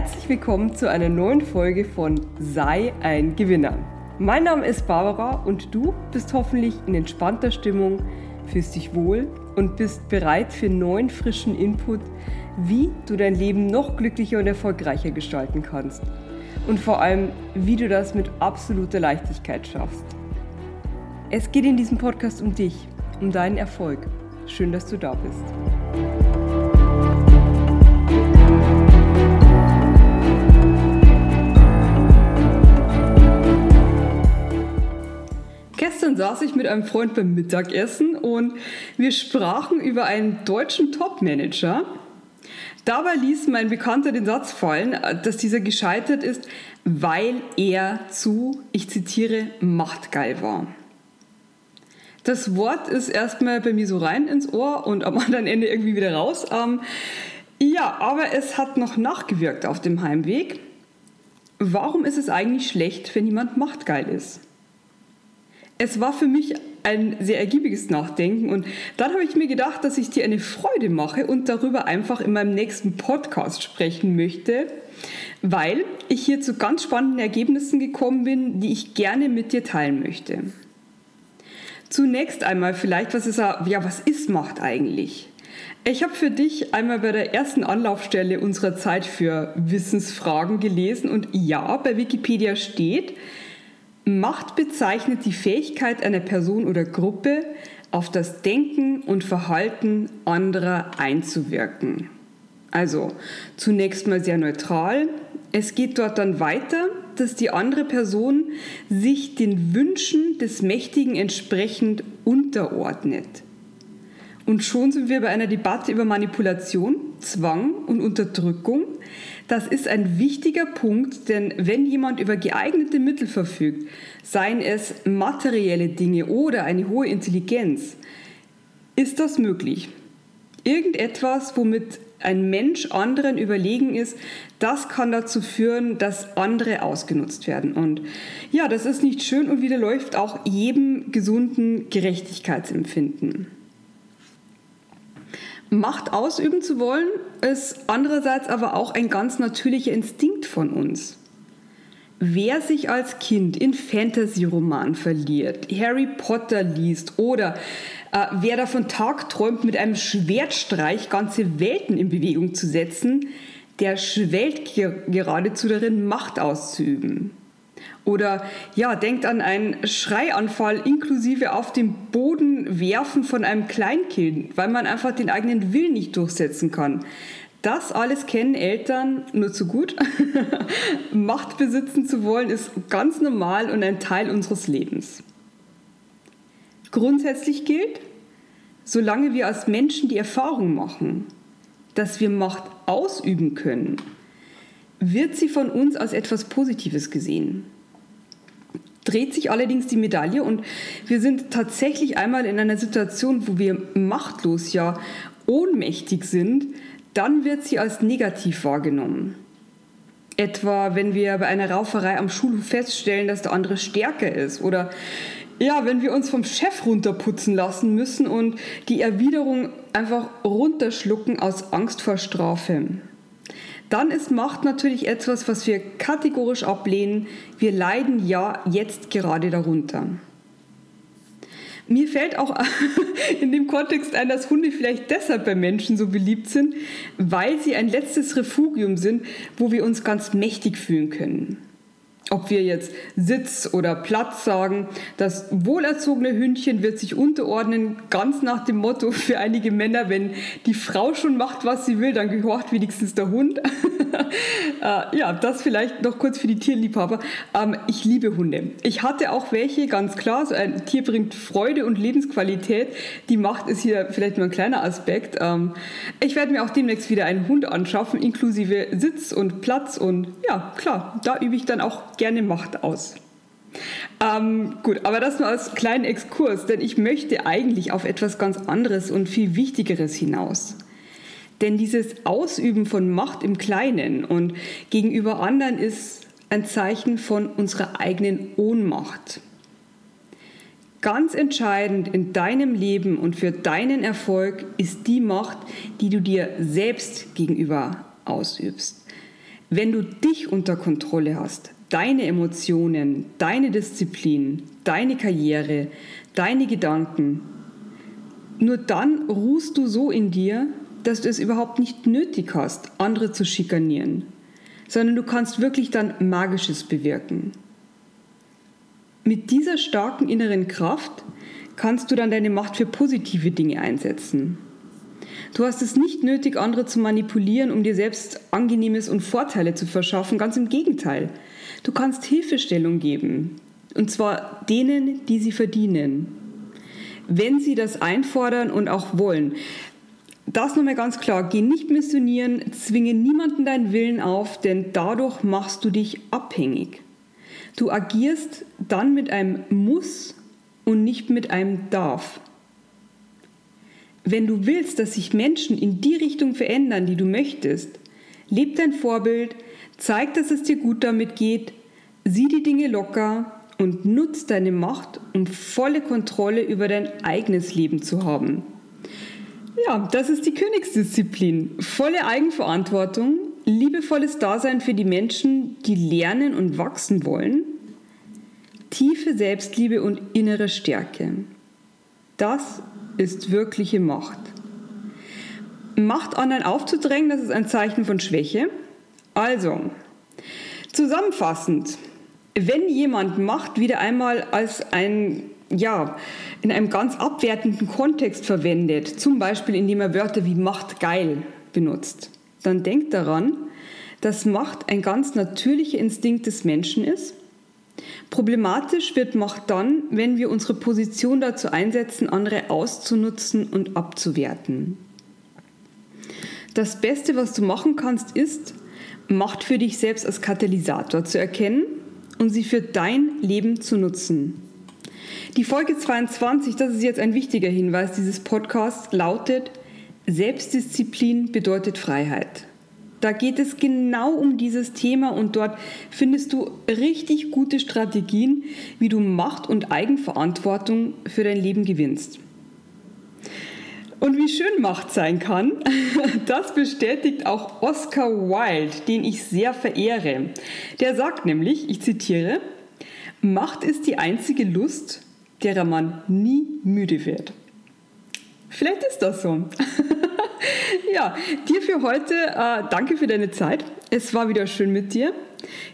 Herzlich willkommen zu einer neuen Folge von Sei ein Gewinner. Mein Name ist Barbara und du bist hoffentlich in entspannter Stimmung, fühlst dich wohl und bist bereit für neuen frischen Input, wie du dein Leben noch glücklicher und erfolgreicher gestalten kannst. Und vor allem, wie du das mit absoluter Leichtigkeit schaffst. Es geht in diesem Podcast um dich, um deinen Erfolg. Schön, dass du da bist. Gestern saß ich mit einem Freund beim Mittagessen und wir sprachen über einen deutschen Topmanager. Dabei ließ mein Bekannter den Satz fallen, dass dieser gescheitert ist, weil er zu, ich zitiere, machtgeil war. Das Wort ist erstmal bei mir so rein ins Ohr und am anderen Ende irgendwie wieder raus. Aber es hat noch nachgewirkt auf dem Heimweg. Warum ist es eigentlich schlecht, wenn jemand machtgeil ist? Es war für mich ein sehr ergiebiges Nachdenken und dann habe ich mir gedacht, dass ich dir eine Freude mache und darüber einfach in meinem nächsten Podcast sprechen möchte, weil ich hier zu ganz spannenden Ergebnissen gekommen bin, die ich gerne mit dir teilen möchte. Zunächst einmal vielleicht, was ist Macht eigentlich? Ich habe für dich einmal bei der ersten Anlaufstelle unserer Zeit für Wissensfragen gelesen und ja, bei Wikipedia steht: Macht bezeichnet die Fähigkeit einer Person oder Gruppe, auf das Denken und Verhalten anderer einzuwirken. Also zunächst mal sehr neutral. Es geht dort dann weiter, dass die andere Person sich den Wünschen des Mächtigen entsprechend unterordnet. Und schon sind wir bei einer Debatte über Manipulation, Zwang und Unterdrückung. Das ist ein wichtiger Punkt, denn wenn jemand über geeignete Mittel verfügt, seien es materielle Dinge oder eine hohe Intelligenz, ist das möglich. Irgendetwas, womit ein Mensch anderen überlegen ist, das kann dazu führen, dass andere ausgenutzt werden. Und ja, das ist nicht schön und widerläuft auch jedem gesunden Gerechtigkeitsempfinden. Macht ausüben zu wollen, ist andererseits aber auch ein ganz natürlicher Instinkt von uns. Wer sich als Kind in Fantasy-Romanen verliert, Harry Potter liest oder wer davon tagträumt, mit einem Schwertstreich ganze Welten in Bewegung zu setzen, der schwelgt geradezu darin, Macht auszuüben. Oder ja, denkt an einen Schreianfall inklusive auf den Boden werfen von einem Kleinkind, weil man einfach den eigenen Willen nicht durchsetzen kann. Das alles kennen Eltern nur zu gut. Macht besitzen zu wollen ist ganz normal und ein Teil unseres Lebens. Grundsätzlich gilt, solange wir als Menschen die Erfahrung machen, dass wir Macht ausüben können, wird sie von uns als etwas Positives gesehen. Dreht sich allerdings die Medaille und wir sind tatsächlich einmal in einer Situation, wo wir machtlos, ja ohnmächtig sind, dann wird sie als negativ wahrgenommen. Etwa wenn wir bei einer Rauferei am Schulhof feststellen, dass der andere stärker ist oder ja, wenn wir uns vom Chef runterputzen lassen müssen und die Erwiderung einfach runterschlucken aus Angst vor Strafe. Dann ist Macht natürlich etwas, was wir kategorisch ablehnen. Wir leiden ja jetzt gerade darunter. Mir fällt auch in dem Kontext ein, dass Hunde vielleicht deshalb bei Menschen so beliebt sind, weil sie ein letztes Refugium sind, wo wir uns ganz mächtig fühlen können. Ob wir jetzt Sitz oder Platz sagen, das wohlerzogene Hündchen wird sich unterordnen, ganz nach dem Motto für einige Männer, wenn die Frau schon macht, was sie will, dann gehorcht wenigstens der Hund. Ja, das vielleicht noch kurz für die Tierliebhaber. Ich liebe Hunde. Ich hatte auch welche, ganz klar. So ein Tier bringt Freude und Lebensqualität. Die Macht ist hier vielleicht nur ein kleiner Aspekt. Ich werde mir auch demnächst wieder einen Hund anschaffen, inklusive Sitz und Platz. Und ja, klar, da übe ich dann auch gerne Macht aus. Gut, aber das nur als kleinen Exkurs, denn ich möchte eigentlich auf etwas ganz anderes und viel Wichtigeres hinaus. Denn dieses Ausüben von Macht im Kleinen und gegenüber anderen ist ein Zeichen von unserer eigenen Ohnmacht. Ganz entscheidend in deinem Leben und für deinen Erfolg ist die Macht, die du dir selbst gegenüber ausübst. Wenn du dich unter Kontrolle hast, deine Emotionen, deine Disziplin, deine Karriere, deine Gedanken, nur dann ruhst du so in dir, dass du es überhaupt nicht nötig hast, andere zu schikanieren, sondern du kannst wirklich dann Magisches bewirken. Mit dieser starken inneren Kraft kannst du dann deine Macht für positive Dinge einsetzen. Du hast es nicht nötig, andere zu manipulieren, um dir selbst Angenehmes und Vorteile zu verschaffen. Ganz im Gegenteil. Du kannst Hilfestellung geben. Und zwar denen, die sie verdienen. Wenn sie das einfordern und auch wollen. Das nochmal ganz klar. Geh nicht missionieren, zwinge niemanden deinen Willen auf, denn dadurch machst du dich abhängig. Du agierst dann mit einem Muss und nicht mit einem Darf. Wenn du willst, dass sich Menschen in die Richtung verändern, die du möchtest, leb dein Vorbild, zeig, dass es dir gut damit geht, sieh die Dinge locker und nutz deine Macht, um volle Kontrolle über dein eigenes Leben zu haben. Ja, das ist die Königsdisziplin. Volle Eigenverantwortung, liebevolles Dasein für die Menschen, die lernen und wachsen wollen, tiefe Selbstliebe und innere Stärke. Das ist wirkliche Macht. Macht anderen aufzudrängen, das ist ein Zeichen von Schwäche. Also, zusammenfassend, wenn jemand Macht wieder einmal als in einem ganz abwertenden Kontext verwendet, zum Beispiel indem er Wörter wie Macht geil benutzt, dann denkt daran, dass Macht ein ganz natürlicher Instinkt des Menschen ist. Problematisch wird Macht dann, wenn wir unsere Position dazu einsetzen, andere auszunutzen und abzuwerten. Das Beste, was du machen kannst, ist, Macht für dich selbst als Katalysator zu erkennen und sie für dein Leben zu nutzen. Die Folge 22, das ist jetzt ein wichtiger Hinweis dieses Podcasts, lautet: Selbstdisziplin bedeutet Freiheit. Da geht es genau um dieses Thema und dort findest du richtig gute Strategien, wie du Macht und Eigenverantwortung für dein Leben gewinnst. Und wie schön Macht sein kann, das bestätigt auch Oscar Wilde, den ich sehr verehre. Der sagt nämlich, ich zitiere: Macht ist die einzige Lust, derer man nie müde wird. Vielleicht ist das so. Ja, dir für heute danke für deine Zeit. Es war wieder schön mit dir.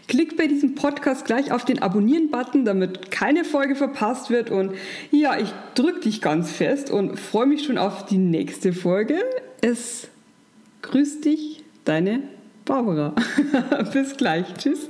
Klick bei diesem Podcast gleich auf den Abonnieren-Button, damit keine Folge verpasst wird. Und ja, ich drücke dich ganz fest und freue mich schon auf die nächste Folge. Es grüßt dich, deine Barbara. Bis gleich. Tschüss.